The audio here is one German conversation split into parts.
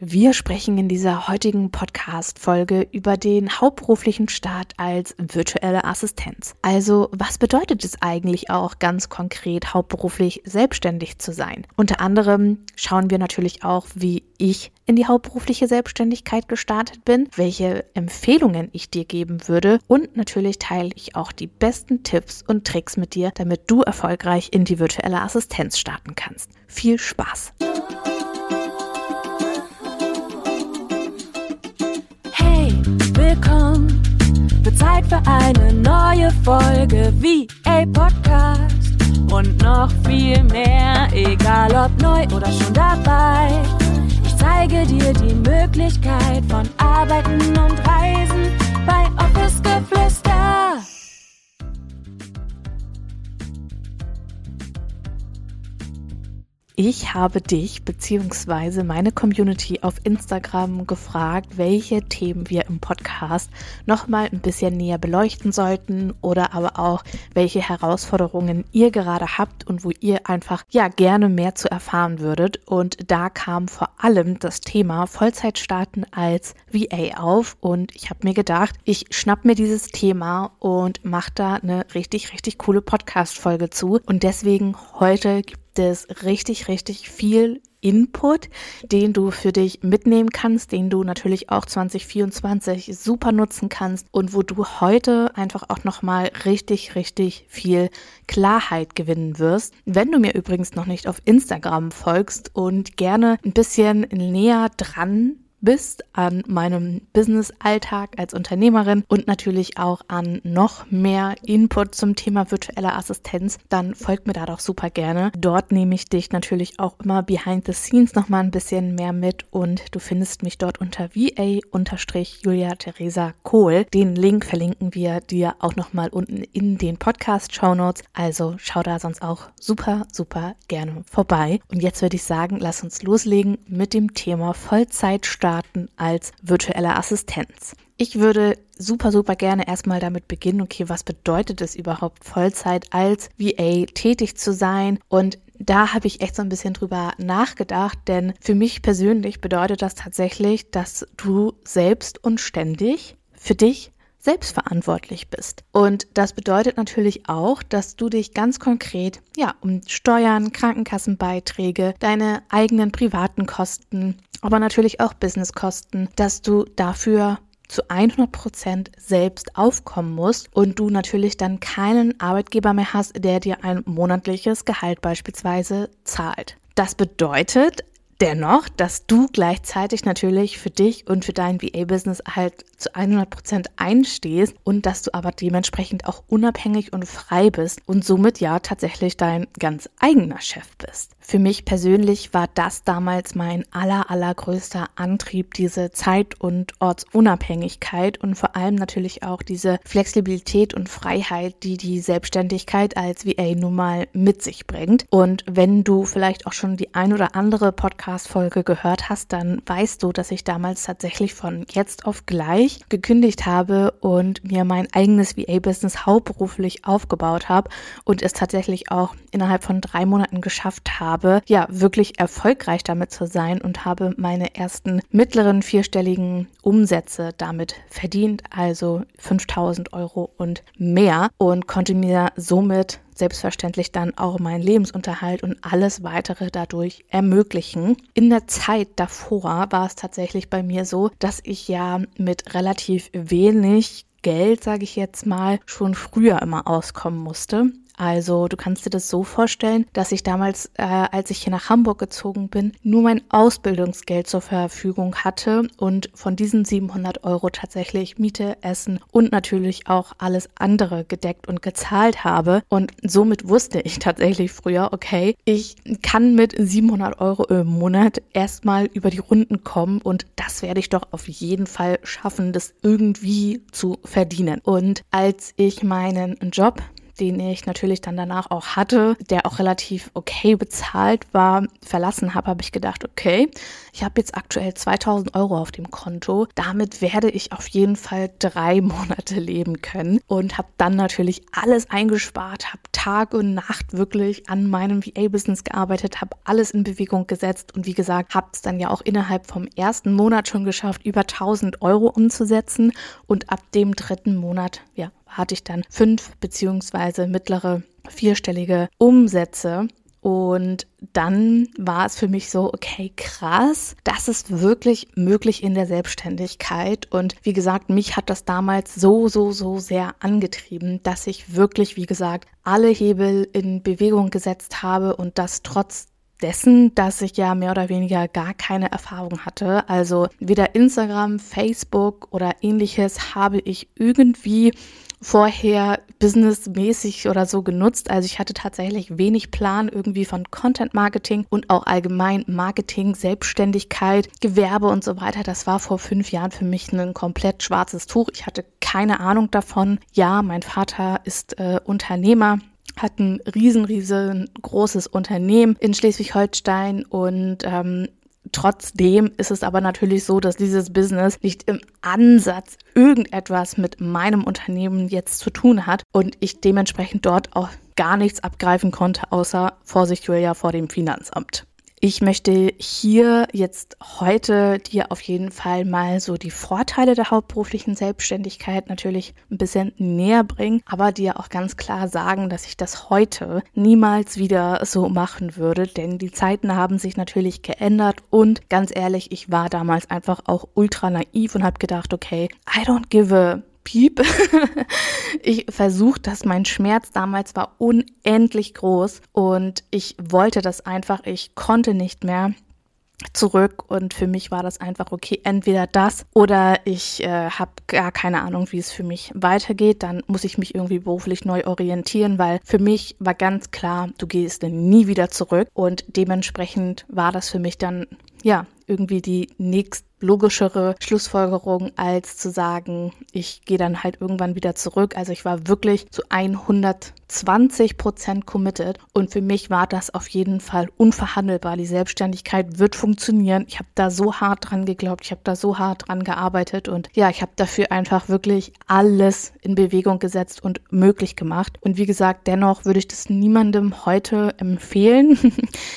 Wir sprechen in dieser heutigen Podcast-Folge über den hauptberuflichen Start als virtuelle Assistenz. Also, was bedeutet es eigentlich auch ganz konkret, hauptberuflich selbstständig zu sein? Unter anderem schauen wir natürlich auch, wie ich in die hauptberufliche Selbstständigkeit gestartet bin, welche Empfehlungen ich dir geben würde und natürlich teile ich auch die besten Tipps und Tricks mit dir, damit du erfolgreich in die virtuelle Assistenz starten kannst. Viel Spaß! Willkommen, wird Zeit für eine neue Folge VA Podcast und noch viel mehr, egal ob neu oder schon dabei. Ich zeige dir die Möglichkeit von Arbeiten und Reisen bei Office Geflüster. Ich habe dich bzw. meine Community auf Instagram gefragt, welche Themen wir im Podcast nochmal ein bisschen näher beleuchten sollten oder aber auch, welche Herausforderungen ihr gerade habt und wo ihr einfach gerne mehr zu erfahren würdet. Und da kam vor allem das Thema Vollzeit starten als VA auf und ich habe mir gedacht, ich schnapp mir dieses Thema und mache da eine richtig coole Podcast-Folge zu. Und deswegen heute gibt es richtig viel Input, den du für dich mitnehmen kannst, den du natürlich auch 2024 super nutzen kannst und wo du heute einfach auch nochmal richtig viel Klarheit gewinnen wirst. Wenn du mir übrigens noch nicht auf Instagram folgst und gerne ein bisschen näher dran bist an meinem Business-Alltag als Unternehmerin und natürlich auch an noch mehr Input zum Thema virtuelle Assistenz, dann folgt mir da doch super gerne. Dort nehme ich dich natürlich auch immer behind the scenes nochmal ein bisschen mehr mit und du findest mich dort unter VA_Julia Theresa Kohl. Den Link verlinken wir dir auch nochmal unten in den Podcast-Shownotes, also schau da sonst auch super gerne vorbei. Und jetzt würde ich sagen, lass uns loslegen mit dem Thema Vollzeitstart als virtuelle Assistenz. Ich würde super gerne erstmal damit beginnen, okay, was bedeutet es überhaupt, Vollzeit als VA tätig zu sein? Und da habe ich echt so ein bisschen drüber nachgedacht, denn für mich persönlich bedeutet das tatsächlich, dass du selbst und ständig für dich selbstverantwortlich bist. Und das bedeutet natürlich auch, dass du dich ganz konkret um Steuern, Krankenkassenbeiträge, deine eigenen privaten Kosten, aber natürlich auch Businesskosten, dass du dafür zu 100% selbst aufkommen musst und du natürlich dann keinen Arbeitgeber mehr hast, der dir ein monatliches Gehalt beispielsweise zahlt. Das bedeutet dennoch, dass du gleichzeitig natürlich für dich und für dein VA-Business halt zu 100% einstehst und dass du aber dementsprechend auch unabhängig und frei bist und somit ja tatsächlich dein ganz eigener Chef bist. Für mich persönlich war das damals mein allergrößter Antrieb, diese Zeit- und Ortsunabhängigkeit und vor allem natürlich auch diese Flexibilität und Freiheit, die die Selbstständigkeit als VA nun mal mit sich bringt. Und wenn du vielleicht auch schon die ein oder andere Podcast-Folge gehört hast, dann weißt du, dass ich damals tatsächlich von jetzt auf gleich gekündigt habe und mir mein eigenes VA-Business hauptberuflich aufgebaut habe und es tatsächlich auch innerhalb von 3 Monaten geschafft habe, wirklich erfolgreich damit zu sein und habe meine ersten mittleren 4-stelligen Umsätze damit verdient, also 5.000 Euro und mehr und konnte mir somit selbstverständlich dann auch meinen Lebensunterhalt und alles weitere dadurch ermöglichen. In der Zeit davor war es tatsächlich bei mir so, dass ich mit relativ wenig Geld, sage ich jetzt mal, schon früher immer auskommen musste. Also du kannst dir das so vorstellen, dass ich damals, als ich hier nach Hamburg gezogen bin, nur mein Ausbildungsgeld zur Verfügung hatte und von diesen 700 Euro tatsächlich Miete, Essen und natürlich auch alles andere gedeckt und gezahlt habe. Und somit wusste ich tatsächlich früher, okay, ich kann mit 700 Euro im Monat erstmal über die Runden kommen und das werde ich doch auf jeden Fall schaffen, das irgendwie zu verdienen. Und als ich meinen Job, den ich natürlich dann danach auch hatte, der auch relativ okay bezahlt war, verlassen habe, habe ich gedacht, okay, ich habe jetzt aktuell 2.000 Euro auf dem Konto. Damit werde ich auf jeden Fall 3 Monate leben können und habe dann natürlich alles eingespart, habe Tag und Nacht wirklich an meinem VA-Business gearbeitet, habe alles in Bewegung gesetzt und wie gesagt, habe es dann ja auch innerhalb vom ersten Monat schon geschafft, über 1.000 Euro umzusetzen und ab dem dritten Monat, ja, hatte ich dann 5 beziehungsweise mittlere 4-stellige Umsätze. Und dann war es für mich so, okay, krass, das ist wirklich möglich in der Selbstständigkeit. Und wie gesagt, mich hat das damals so sehr angetrieben, dass ich wirklich, wie gesagt, alle Hebel in Bewegung gesetzt habe und das trotz dessen, dass ich ja mehr oder weniger gar keine Erfahrung hatte. Also weder Instagram, Facebook oder ähnliches habe ich irgendwie vorher businessmäßig oder so genutzt. Also ich hatte tatsächlich wenig Plan irgendwie von Content-Marketing und auch allgemein Marketing, Selbstständigkeit, Gewerbe und so weiter. Das war vor 5 Jahren für mich ein komplett schwarzes Tuch. Ich hatte keine Ahnung davon. Ja, mein Vater ist Unternehmer, hat ein riesengroßes Unternehmen in Schleswig-Holstein und trotzdem ist es aber natürlich so, dass dieses Business nicht im Ansatz irgendetwas mit meinem Unternehmen jetzt zu tun hat und ich dementsprechend dort auch gar nichts abgreifen konnte, außer Vorsicht, Julia, vor dem Finanzamt. Ich möchte hier jetzt heute dir auf jeden Fall mal so die Vorteile der hauptberuflichen Selbstständigkeit natürlich ein bisschen näher bringen, aber dir auch ganz klar sagen, dass ich das heute niemals wieder so machen würde, denn die Zeiten haben sich natürlich geändert und ganz ehrlich, ich war damals einfach auch ultra naiv und habe gedacht, okay, I don't give a Piep. Ich versuche das, mein Schmerz damals war unendlich groß und ich wollte das einfach, ich konnte nicht mehr zurück und für mich war das einfach okay, entweder das oder ich habe gar keine Ahnung, wie es für mich weitergeht, dann muss ich mich irgendwie beruflich neu orientieren, weil für mich war ganz klar, du gehst nie wieder zurück und dementsprechend war das für mich dann, ja, irgendwie die nächstlogischere Schlussfolgerung, als zu sagen, ich gehe dann halt irgendwann wieder zurück. Also ich war wirklich zu 120% committed und für mich war das auf jeden Fall unverhandelbar. Die Selbstständigkeit wird funktionieren. Ich habe da so hart dran geglaubt, ich habe da so hart dran gearbeitet und ja, ich habe dafür einfach wirklich alles in Bewegung gesetzt und möglich gemacht. Und wie gesagt, dennoch würde ich das niemandem heute empfehlen.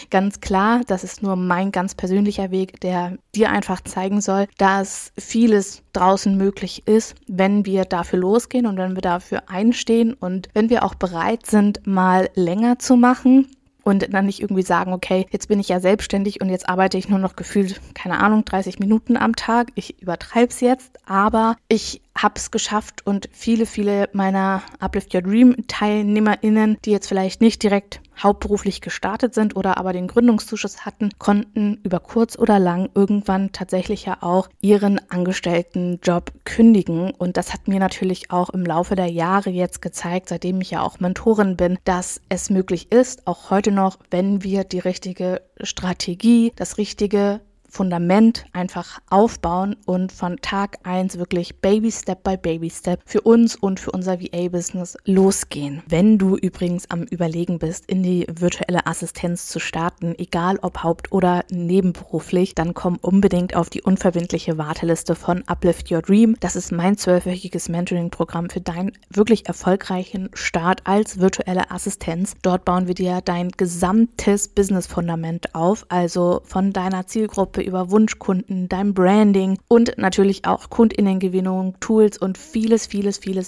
Ganz klar, das ist nur mein ganz persönlicher Weg, der dir einfach zeigen soll, dass vieles draußen möglich ist, wenn wir dafür losgehen und wenn wir dafür einstehen und wenn wir auch bereit sind, mal länger zu machen. Und dann nicht irgendwie sagen, okay, jetzt bin ich ja selbstständig und jetzt arbeite ich nur noch gefühlt, keine Ahnung, 30 Minuten am Tag. Ich übertreibe es jetzt, aber ich habe es geschafft und viele meiner Uplift Your Dream TeilnehmerInnen, die jetzt vielleicht nicht direkt hauptberuflich gestartet sind oder aber den Gründungszuschuss hatten, konnten über kurz oder lang irgendwann tatsächlich ja auch ihren Angestelltenjob kündigen. Und das hat mir natürlich auch im Laufe der Jahre jetzt gezeigt, seitdem ich ja auch Mentorin bin, dass es möglich ist, auch heute noch, wenn wir die richtige Strategie, das richtige Fundament einfach aufbauen und von Tag 1 wirklich Baby-Step by Baby-Step für uns und für unser VA-Business losgehen. Wenn du übrigens am Überlegen bist, in die virtuelle Assistenz zu starten, egal ob haupt- oder nebenberuflich, dann komm unbedingt auf die unverbindliche Warteliste von Uplift Your Dream. Das ist mein 12-wöchiges Mentoring-Programm für deinen wirklich erfolgreichen Start als virtuelle Assistenz. Dort bauen wir dir dein gesamtes Business-Fundament auf, also von deiner Zielgruppe über Wunschkunden, dein Branding und natürlich auch KundInnengewinnung, Tools und vieles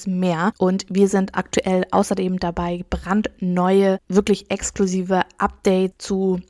mehr. Und wir sind aktuell außerdem dabei, brandneue, wirklich exklusive Updates zu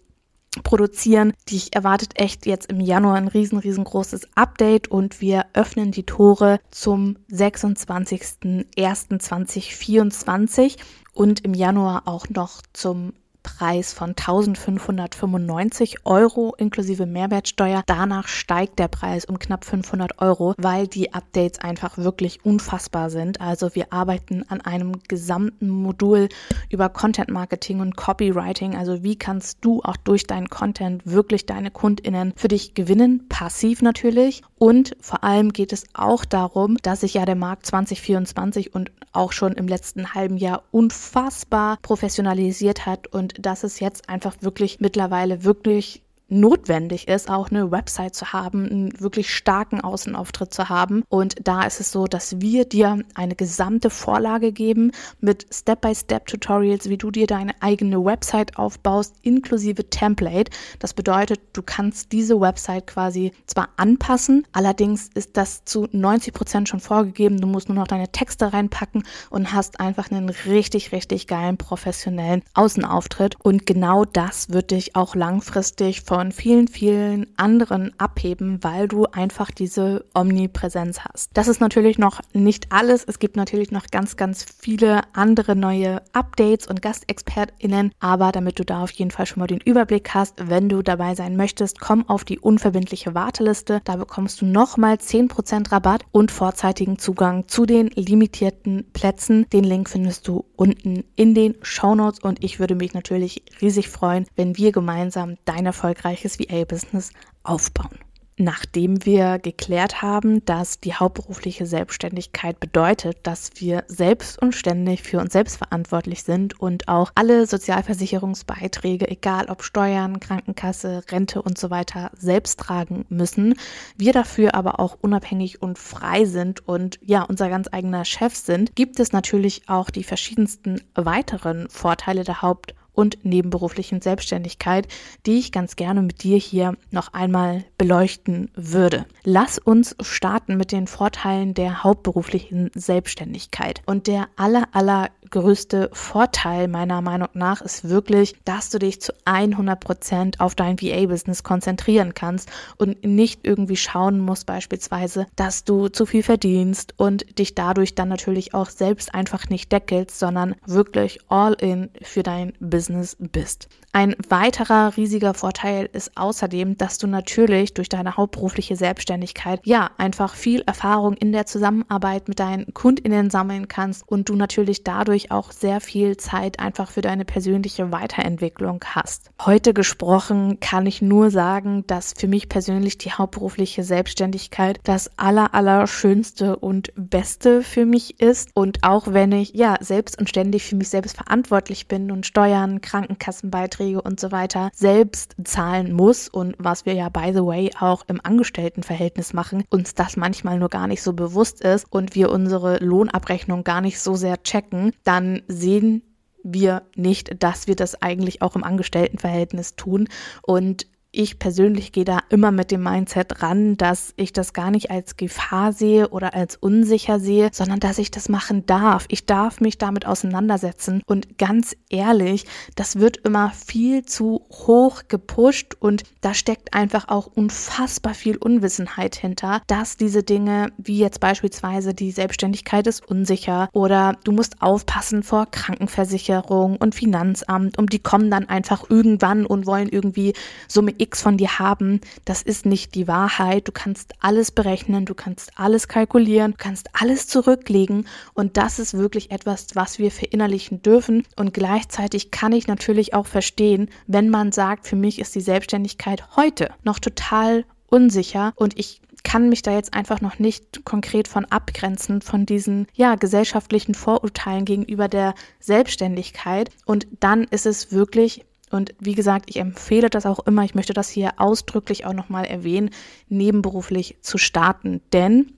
produzieren. Dich erwartet echt jetzt im Januar ein riesengroßes Update und wir öffnen die Tore zum 26.01.2024 und im Januar auch noch zum Preis von 1.595 Euro inklusive Mehrwertsteuer. Danach steigt der Preis um knapp 500 Euro, weil die Updates einfach wirklich unfassbar sind. Also wir arbeiten an einem gesamten Modul über Content Marketing und Copywriting. Also wie kannst du auch durch deinen Content wirklich deine KundInnen für dich gewinnen, passiv natürlich. Und vor allem geht es auch darum, dass sich ja der Markt 2024 und auch schon im letzten halben Jahr unfassbar professionalisiert hat und dass es jetzt einfach wirklich mittlerweile wirklich notwendig ist, auch eine Website zu haben, einen wirklich starken Außenauftritt zu haben. Und da ist es so, dass wir dir eine gesamte Vorlage geben mit Step-by-Step-Tutorials, wie du dir deine eigene Website aufbaust, inklusive Template. Das bedeutet, du kannst diese Website quasi zwar anpassen, allerdings ist das zu 90% schon vorgegeben. Du musst nur noch deine Texte reinpacken und hast einfach einen richtig, richtig geilen, professionellen Außenauftritt. Und genau das wird dich auch langfristig von vielen, vielen anderen abheben, weil du einfach diese Omnipräsenz hast. Das ist natürlich noch nicht alles. Es gibt natürlich noch ganz, ganz viele andere neue Updates und GastexpertInnen, aber damit du da auf jeden Fall schon mal den Überblick hast, wenn du dabei sein möchtest, komm auf die unverbindliche Warteliste. Da bekommst du nochmal 10% Rabatt und vorzeitigen Zugang zu den limitierten Plätzen. Den Link findest du unten in den Shownotes und ich würde mich natürlich riesig freuen, wenn wir gemeinsam dein erfolgreiches VA-Business aufbauen. Nachdem wir geklärt haben, dass die hauptberufliche Selbstständigkeit bedeutet, dass wir selbst und ständig für uns selbst verantwortlich sind und auch alle Sozialversicherungsbeiträge, egal ob Steuern, Krankenkasse, Rente und so weiter, selbst tragen müssen, wir dafür aber auch unabhängig und frei sind und ja, unser ganz eigener Chef sind, gibt es natürlich auch die verschiedensten weiteren Vorteile der Hauptberuflichkeit und nebenberuflichen Selbstständigkeit, die ich ganz gerne mit dir hier noch einmal beleuchten würde. Lass uns starten mit den Vorteilen der hauptberuflichen Selbstständigkeit. Und der allergrößte Vorteil meiner Meinung nach ist wirklich, dass du dich zu 100% auf dein VA-Business konzentrieren kannst und nicht irgendwie schauen musst beispielsweise, dass du zu viel verdienst und dich dadurch dann natürlich auch selbst einfach nicht deckelst, sondern wirklich all in für dein Business bist. Ein weiterer riesiger Vorteil ist außerdem, dass du natürlich durch deine hauptberufliche Selbstständigkeit ja einfach viel Erfahrung in der Zusammenarbeit mit deinen KundInnen sammeln kannst und du natürlich dadurch auch sehr viel Zeit einfach für deine persönliche Weiterentwicklung hast. Heute gesprochen kann ich nur sagen, dass für mich persönlich die hauptberufliche Selbstständigkeit das allerschönste und Beste für mich ist und auch wenn ich ja selbst und ständig für mich selbst verantwortlich bin und Steuern, Krankenkassenbeiträge und so weiter selbst zahlen muss und was wir ja by the way auch im Angestelltenverhältnis machen, uns das manchmal nur gar nicht so bewusst ist und wir unsere Lohnabrechnung gar nicht so sehr checken, dann sehen wir nicht, dass wir das eigentlich auch im Angestelltenverhältnis tun und ich persönlich gehe da immer mit dem Mindset ran, dass ich das gar nicht als Gefahr sehe oder als unsicher sehe, sondern dass ich das machen darf. Ich darf mich damit auseinandersetzen und ganz ehrlich, das wird immer viel zu hoch gepusht und da steckt einfach auch unfassbar viel Unwissenheit hinter, dass diese Dinge wie jetzt beispielsweise die Selbstständigkeit ist unsicher oder du musst aufpassen vor Krankenversicherung und Finanzamt und die kommen dann einfach irgendwann und wollen irgendwie Summe X von dir haben, das ist nicht die Wahrheit. Du kannst alles berechnen, du kannst alles kalkulieren, du kannst alles zurücklegen und das ist wirklich etwas, was wir verinnerlichen dürfen und gleichzeitig kann ich natürlich auch verstehen, wenn man sagt, für mich ist die Selbstständigkeit heute noch total unsicher und ich kann mich da jetzt einfach noch nicht konkret von abgrenzen, von diesen ja gesellschaftlichen Vorurteilen gegenüber der Selbstständigkeit und dann ist es wirklich und wie gesagt, ich empfehle das auch immer, ich möchte das hier ausdrücklich auch nochmal erwähnen, nebenberuflich zu starten, denn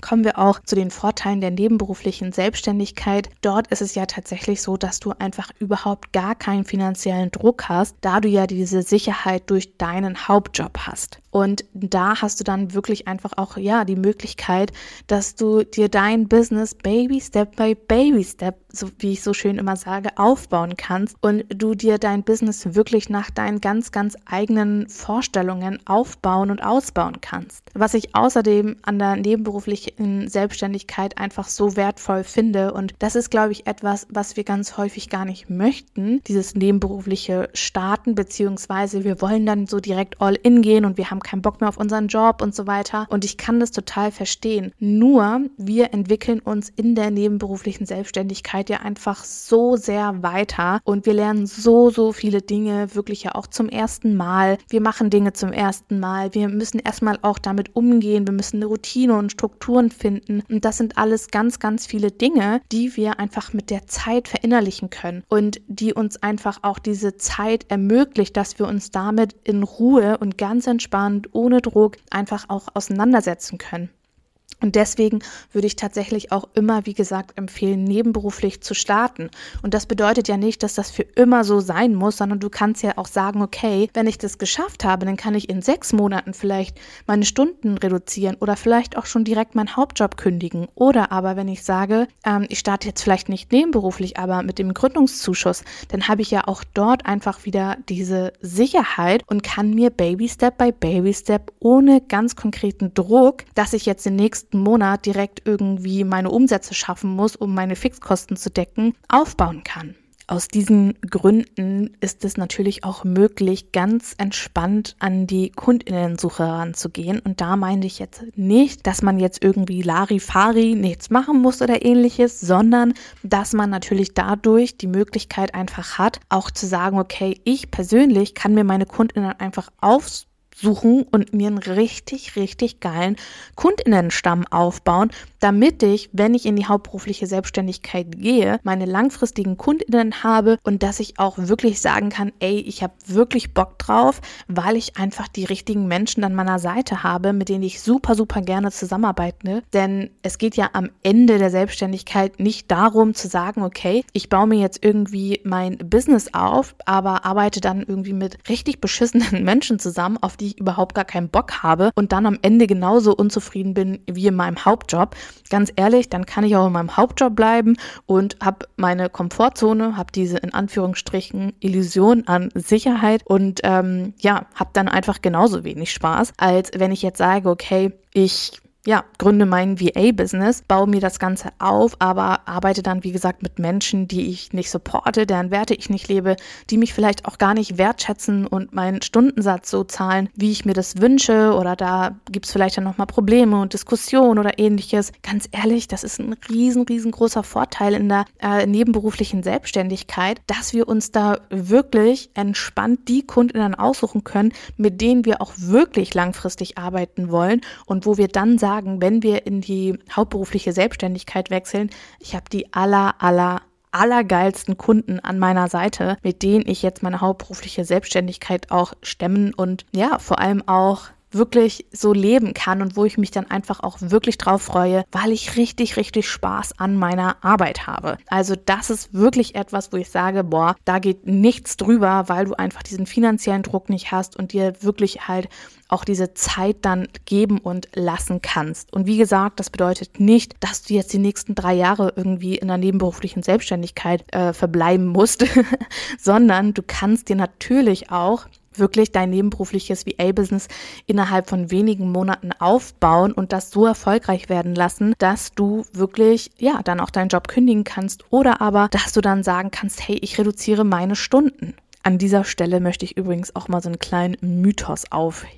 kommen wir auch zu den Vorteilen der nebenberuflichen Selbstständigkeit. Dort ist es ja tatsächlich so, dass du einfach überhaupt gar keinen finanziellen Druck hast, da du ja diese Sicherheit durch deinen Hauptjob hast. Und da hast du dann wirklich einfach auch ja die Möglichkeit, dass du dir dein Business Baby Step, so wie ich so schön immer sage, aufbauen kannst und du dir dein Business wirklich nach deinen ganz, ganz eigenen Vorstellungen aufbauen und ausbauen kannst. Was ich außerdem an der nebenberuflichen Selbstständigkeit einfach so wertvoll finde und das ist, glaube ich, etwas, was wir ganz häufig gar nicht möchten, dieses nebenberufliche Starten, beziehungsweise wir wollen dann so direkt all in gehen und wir haben keinen Bock mehr auf unseren Job und so weiter und ich kann das total verstehen. Nur wir entwickeln uns in der nebenberuflichen Selbstständigkeit seid ihr einfach so sehr weiter und wir lernen so viele Dinge wirklich ja auch zum ersten Mal. Wir machen Dinge zum ersten Mal. Wir müssen erstmal auch damit umgehen. Wir müssen eine Routine und Strukturen finden. Und das sind alles ganz viele Dinge, die wir einfach mit der Zeit verinnerlichen können und die uns einfach auch diese Zeit ermöglicht, dass wir uns damit in Ruhe und ganz entspannt, ohne Druck einfach auch auseinandersetzen können. Und deswegen würde ich tatsächlich auch immer, wie gesagt, empfehlen, nebenberuflich zu starten. Und das bedeutet ja nicht, dass das für immer so sein muss, sondern du kannst ja auch sagen, okay, wenn ich das geschafft habe, dann kann ich in 6 Monaten vielleicht meine Stunden reduzieren oder vielleicht auch schon direkt meinen Hauptjob kündigen. Oder aber, wenn ich sage, ich starte jetzt vielleicht nicht nebenberuflich, aber mit dem Gründungszuschuss, dann habe ich ja auch dort einfach wieder diese Sicherheit und kann mir Baby-Step by Baby-Step ohne ganz konkreten Druck, dass ich jetzt den nächsten Monat direkt irgendwie meine Umsätze schaffen muss, um meine Fixkosten zu decken, aufbauen kann. Aus diesen Gründen ist es natürlich auch möglich, ganz entspannt an die KundInnensuche ranzugehen. Und da meine ich jetzt nicht, dass man jetzt irgendwie Larifari nichts machen muss oder ähnliches, sondern dass man natürlich dadurch die Möglichkeit einfach hat, auch zu sagen, okay, ich persönlich kann mir meine KundInnen einfach aufsuchen und mir einen richtig geilen KundInnenstamm aufbauen, damit ich, wenn ich in die hauptberufliche Selbstständigkeit gehe, meine langfristigen KundInnen habe und dass ich auch wirklich sagen kann, ey, ich habe wirklich Bock drauf, weil ich einfach die richtigen Menschen an meiner Seite habe, mit denen ich super gerne zusammenarbeite. Denn es geht ja am Ende der Selbstständigkeit nicht darum zu sagen, okay, ich baue mir jetzt irgendwie mein Business auf, aber arbeite dann irgendwie mit richtig beschissenen Menschen zusammen, auf die ich überhaupt gar keinen Bock habe und dann am Ende genauso unzufrieden bin wie in meinem Hauptjob. Ganz ehrlich, dann kann ich auch in meinem Hauptjob bleiben und habe meine Komfortzone, habe diese in Anführungsstrichen Illusion an Sicherheit und habe dann einfach genauso wenig Spaß, als wenn ich jetzt sage, okay, ich gründe mein VA-Business, baue mir das Ganze auf, aber arbeite dann, wie gesagt, mit Menschen, die ich nicht supporte, deren Werte ich nicht lebe, die mich vielleicht auch gar nicht wertschätzen und meinen Stundensatz so zahlen, wie ich mir das wünsche, oder da gibt es vielleicht dann nochmal Probleme und Diskussionen oder ähnliches. Ganz ehrlich, das ist ein riesengroßer Vorteil in der nebenberuflichen Selbstständigkeit, dass wir uns da wirklich entspannt die KundInnen aussuchen können, mit denen wir auch wirklich langfristig arbeiten wollen und wo wir dann sagen, wenn wir in die hauptberufliche Selbstständigkeit wechseln, ich habe die allergeilsten Kunden an meiner Seite, mit denen ich jetzt meine hauptberufliche Selbstständigkeit auch stemmen und ja, vor allem auch wirklich so leben kann und wo ich mich dann einfach auch wirklich drauf freue, weil ich richtig Spaß an meiner Arbeit habe. Also das ist wirklich etwas, wo ich sage, boah, da geht nichts drüber, weil du einfach diesen finanziellen Druck nicht hast und dir wirklich halt auch diese Zeit dann geben und lassen kannst. Und wie gesagt, das bedeutet nicht, dass du jetzt die nächsten 3 Jahre irgendwie in der nebenberuflichen Selbstständigkeit verbleiben musst, sondern du kannst dir natürlich auch wirklich dein nebenberufliches VA-Business innerhalb von wenigen Monaten aufbauen und das so erfolgreich werden lassen, dass du wirklich, ja, dann auch deinen Job kündigen kannst oder aber, dass du dann sagen kannst, hey, ich reduziere meine Stunden. An dieser Stelle möchte ich übrigens auch mal so einen kleinen Mythos aufheben,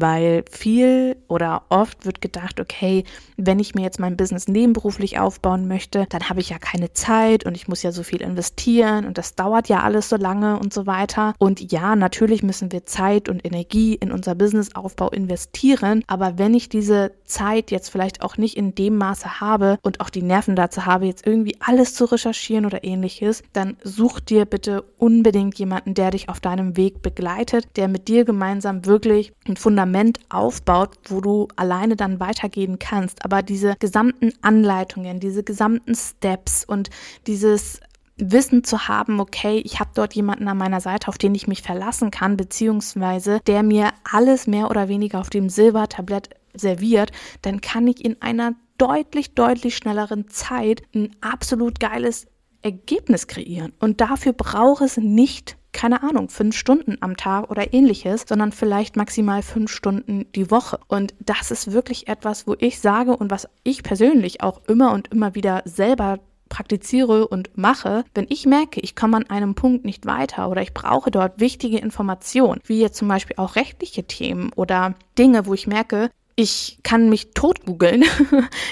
weil viel oder oft wird gedacht, okay, wenn ich mir jetzt mein Business nebenberuflich aufbauen möchte, dann habe ich ja keine Zeit und ich muss ja so viel investieren und das dauert ja alles so lange und so weiter. Und ja, natürlich müssen wir Zeit und Energie in unser Businessaufbau investieren, aber wenn ich diese Zeit jetzt vielleicht auch nicht in dem Maße habe und auch die Nerven dazu habe, jetzt irgendwie alles zu recherchieren oder ähnliches, dann such dir bitte unbedingt jemanden, der dich auf deinem Weg begleitet, der mit dir gemeinsam wirklich ein Fundament aufbaut, wo du alleine dann weitergehen kannst. Aber diese gesamten Anleitungen, diese gesamten Steps und dieses Wissen zu haben, okay, ich habe dort jemanden an meiner Seite, auf den ich mich verlassen kann, beziehungsweise der mir alles mehr oder weniger auf dem Silbertablett serviert, dann kann ich in einer deutlich schnelleren Zeit ein absolut geiles Ergebnis kreieren. Und dafür braucht es nicht, keine Ahnung, 5 Stunden am Tag oder ähnliches, sondern vielleicht maximal 5 Stunden die Woche. Und das ist wirklich etwas, wo ich sage und was ich persönlich auch immer und immer wieder selber praktiziere und mache, wenn ich merke, ich komme an einem Punkt nicht weiter oder ich brauche dort wichtige Informationen, wie jetzt zum Beispiel auch rechtliche Themen oder Dinge, wo ich merke, Ich kann mich tot googeln,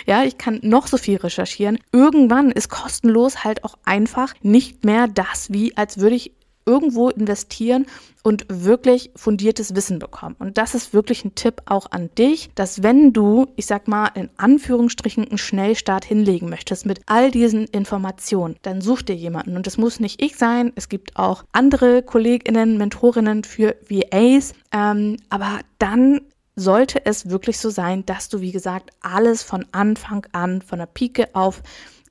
ja, ich kann noch so viel recherchieren. Irgendwann ist kostenlos halt auch einfach nicht mehr das, wie als würde ich irgendwo investieren und wirklich fundiertes Wissen bekommen. Und das ist wirklich ein Tipp auch an dich, dass wenn du, ich sag mal, in Anführungsstrichen einen Schnellstart hinlegen möchtest mit all diesen Informationen, dann such dir jemanden. Und das muss nicht ich sein, es gibt auch andere KollegInnen, Mentorinnen für VAs, aber dann sollte es wirklich so sein, dass du, wie gesagt, alles von Anfang an, von der Pike auf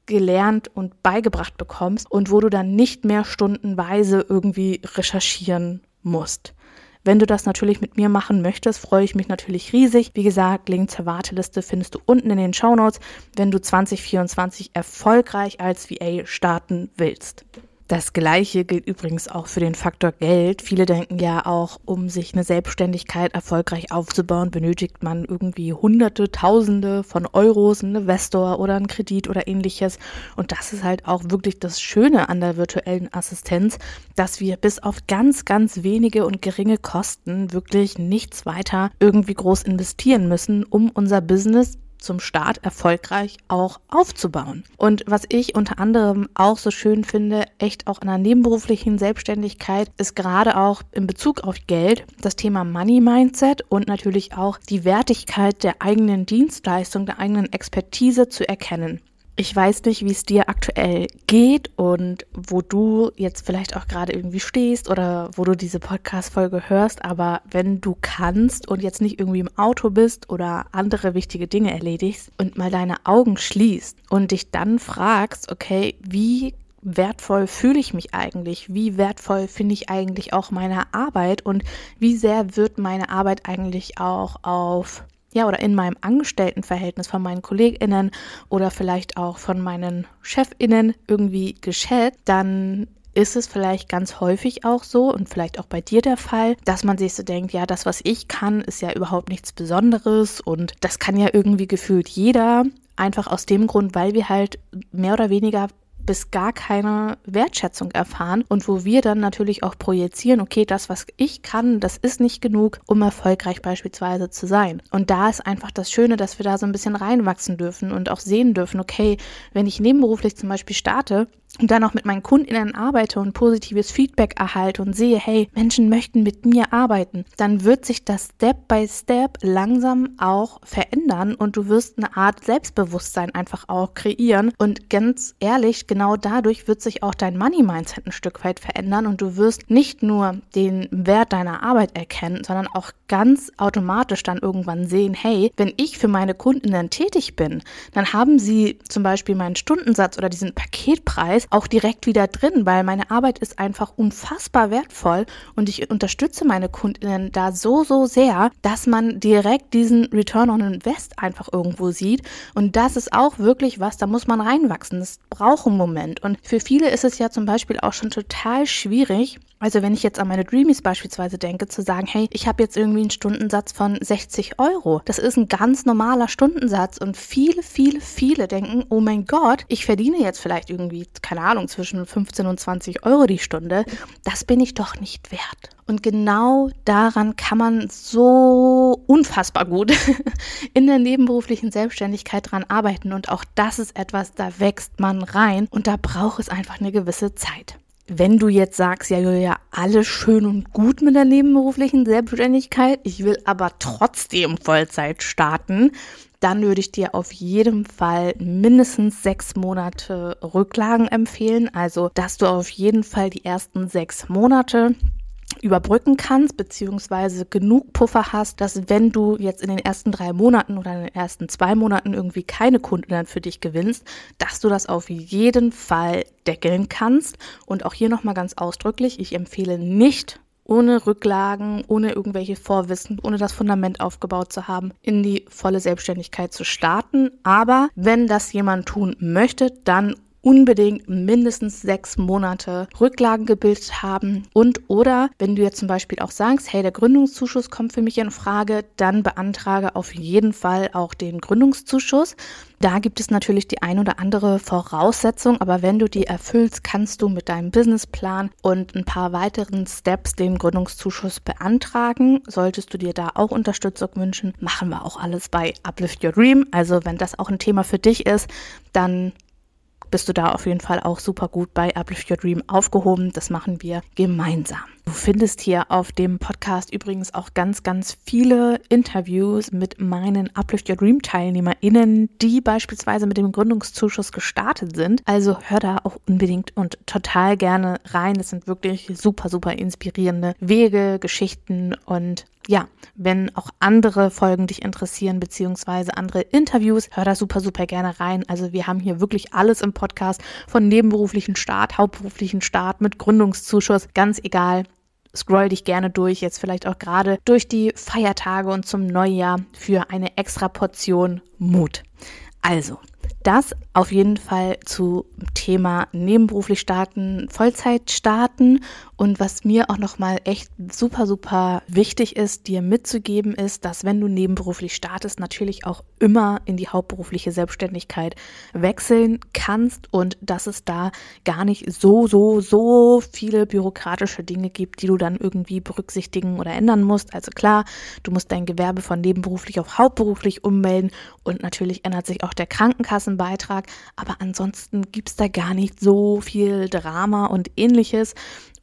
gelernt und beigebracht bekommst und wo du dann nicht mehr stundenweise irgendwie recherchieren musst. Wenn du das natürlich mit mir machen möchtest, freue ich mich natürlich riesig. Wie gesagt, Link zur Warteliste findest du unten in den Shownotes, wenn du 2024 erfolgreich als VA starten willst. Das Gleiche gilt übrigens auch für den Faktor Geld. Viele denken ja auch, um sich eine Selbstständigkeit erfolgreich aufzubauen, benötigt man irgendwie Hunderte, Tausende von Euros, einen Investor oder einen Kredit oder ähnliches. Und das ist halt auch wirklich das Schöne an der virtuellen Assistenz, dass wir bis auf ganz, ganz wenige und geringe Kosten wirklich nichts weiter irgendwie groß investieren müssen, um unser Business zum Start erfolgreich auch aufzubauen. Und was ich unter anderem auch so schön finde, echt auch in einer nebenberuflichen Selbstständigkeit, ist gerade auch in Bezug auf Geld das Thema Money Mindset und natürlich auch die Wertigkeit der eigenen Dienstleistung, der eigenen Expertise zu erkennen. Ich weiß nicht, wie es dir aktuell geht und wo du jetzt vielleicht auch gerade irgendwie stehst oder wo du diese Podcast-Folge hörst, aber wenn du kannst und jetzt nicht irgendwie im Auto bist oder andere wichtige Dinge erledigst und mal deine Augen schließt und dich dann fragst, okay, wie wertvoll fühle ich mich eigentlich? Wie wertvoll finde ich eigentlich auch meine Arbeit? Und wie sehr wird meine Arbeit eigentlich auch auf oder in meinem Angestelltenverhältnis von meinen KollegInnen oder vielleicht auch von meinen ChefInnen irgendwie geschätzt, dann ist es vielleicht ganz häufig auch so und vielleicht auch bei dir der Fall, dass man sich so denkt, ja, das, was ich kann, ist ja überhaupt nichts Besonderes und das kann ja irgendwie gefühlt jeder, einfach aus dem Grund, weil wir halt mehr oder weniger bis gar keine Wertschätzung erfahren und wo wir dann natürlich auch projizieren, okay, das, was ich kann, das ist nicht genug, um erfolgreich beispielsweise zu sein. Und da ist einfach das Schöne, dass wir da so ein bisschen reinwachsen dürfen und auch sehen dürfen, okay, wenn ich nebenberuflich zum Beispiel starte und dann auch mit meinen KundInnen arbeite und positives Feedback erhalte und sehe, hey, Menschen möchten mit mir arbeiten, dann wird sich das Step by Step langsam auch verändern und du wirst eine Art Selbstbewusstsein einfach auch kreieren und ganz ehrlich, genau dadurch wird sich auch dein Money-Mindset ein Stück weit verändern und du wirst nicht nur den Wert deiner Arbeit erkennen, sondern auch ganz automatisch dann irgendwann sehen, hey, wenn ich für meine KundInnen tätig bin, dann haben sie zum Beispiel meinen Stundensatz oder diesen Paketpreis auch direkt wieder drin, weil meine Arbeit ist einfach unfassbar wertvoll und ich unterstütze meine KundInnen da so, so sehr, dass man direkt diesen Return on Invest einfach irgendwo sieht und das ist auch wirklich was, da muss man reinwachsen, das braucht man Moment. Und für viele ist es ja zum Beispiel auch schon total schwierig, also wenn ich jetzt an meine Dreamies beispielsweise denke, zu sagen, hey, ich habe jetzt irgendwie einen Stundensatz von 60 Euro. Das ist ein ganz normaler Stundensatz und viele, viele, viele denken, oh mein Gott, ich verdiene jetzt vielleicht irgendwie, keine Ahnung, zwischen 15 und 20 Euro die Stunde. Das bin ich doch nicht wert. Und genau daran kann man so unfassbar gut in der nebenberuflichen Selbstständigkeit dran arbeiten und auch das ist etwas, da wächst man rein und da braucht es einfach eine gewisse Zeit. Wenn du jetzt sagst, ja Julia, alles schön und gut mit der nebenberuflichen Selbstständigkeit, ich will aber trotzdem Vollzeit starten, dann würde ich dir auf jeden Fall mindestens 6 Monate Rücklagen empfehlen, also dass du auf jeden Fall die ersten 6 Monate überbrücken kannst, beziehungsweise genug Puffer hast, dass wenn du jetzt in den ersten 3 Monaten oder in den ersten 2 Monaten irgendwie keine Kunden dann für dich gewinnst, dass du das auf jeden Fall deckeln kannst. Und auch hier nochmal ganz ausdrücklich, ich empfehle nicht, ohne Rücklagen, ohne irgendwelche Vorwissen, ohne das Fundament aufgebaut zu haben, in die volle Selbstständigkeit zu starten. Aber wenn das jemand tun möchte, dann unbedingt mindestens 6 Monate Rücklagen gebildet haben. Und oder wenn du jetzt zum Beispiel auch sagst, hey, der Gründungszuschuss kommt für mich in Frage, dann beantrage auf jeden Fall auch den Gründungszuschuss. Da gibt es natürlich die ein oder andere Voraussetzung, aber wenn du die erfüllst, kannst du mit deinem Businessplan und ein paar weiteren Steps den Gründungszuschuss beantragen. Solltest du dir da auch Unterstützung wünschen, machen wir auch alles bei Uplift Your Dream. Also wenn das auch ein Thema für dich ist, dann bist du da auf jeden Fall auch super gut bei Uplift Your Dream aufgehoben. Das machen wir gemeinsam. Du findest hier auf dem Podcast übrigens auch ganz, ganz viele Interviews mit meinen Uplift Your Dream TeilnehmerInnen, die beispielsweise mit dem Gründungszuschuss gestartet sind. Also hör da auch unbedingt und total gerne rein. Das sind wirklich super, super inspirierende Wege, Geschichten und ja, wenn auch andere Folgen dich interessieren, beziehungsweise andere Interviews, hör da super, super gerne rein. Also wir haben hier wirklich alles im Podcast, von nebenberuflichen Start, hauptberuflichen Start mit Gründungszuschuss, ganz egal. Scroll dich gerne durch, jetzt vielleicht auch gerade durch die Feiertage und zum Neujahr für eine extra Portion Mut. Also, das auf jeden Fall zum Thema nebenberuflich starten, Vollzeit starten. Und was mir auch nochmal echt super, super wichtig ist, dir mitzugeben ist, dass wenn du nebenberuflich startest, natürlich auch immer in die hauptberufliche Selbstständigkeit wechseln kannst und dass es da gar nicht so viele bürokratische Dinge gibt, die du dann irgendwie berücksichtigen oder ändern musst. Also klar, du musst dein Gewerbe von nebenberuflich auf hauptberuflich ummelden und natürlich ändert sich auch der Krankenkassen Beitrag, aber ansonsten gibt es da gar nicht so viel Drama und ähnliches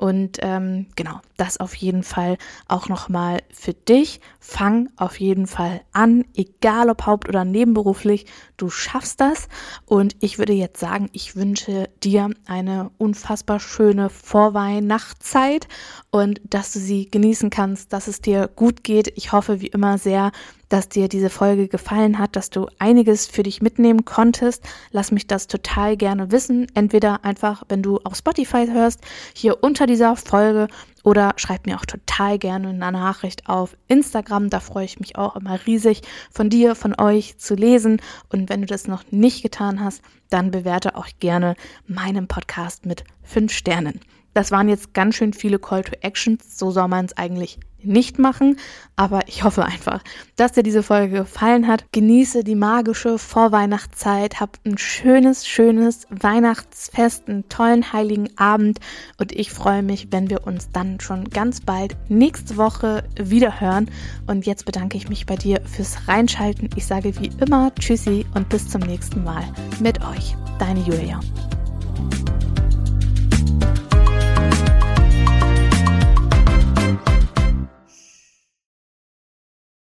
und genau, das auf jeden Fall auch nochmal für dich, fang auf jeden Fall an, egal ob haupt- oder nebenberuflich, du schaffst das und ich würde jetzt sagen, ich wünsche dir eine unfassbar schöne Vorweihnachtszeit und dass du sie genießen kannst, dass es dir gut geht, ich hoffe wie immer sehr, dass dir diese Folge gefallen hat, dass du einiges für dich mitnehmen konntest. Lass mich das total gerne wissen. Entweder einfach, wenn du auf Spotify hörst, hier unter dieser Folge oder schreib mir auch total gerne eine Nachricht auf Instagram. Da freue ich mich auch immer riesig, von dir, von euch zu lesen. Und wenn du das noch nicht getan hast, dann bewerte auch gerne meinen Podcast mit 5 Sternen. Das waren jetzt ganz schön viele Call to Actions, so soll man es eigentlich nicht machen, aber ich hoffe einfach, dass dir diese Folge gefallen hat. Genieße die magische Vorweihnachtszeit, hab ein schönes Weihnachtsfest, einen tollen heiligen Abend und ich freue mich, wenn wir uns dann schon ganz bald nächste Woche wieder hören. Und jetzt bedanke ich mich bei dir fürs Reinschalten. Ich sage wie immer Tschüssi und bis zum nächsten Mal mit euch, deine Julia.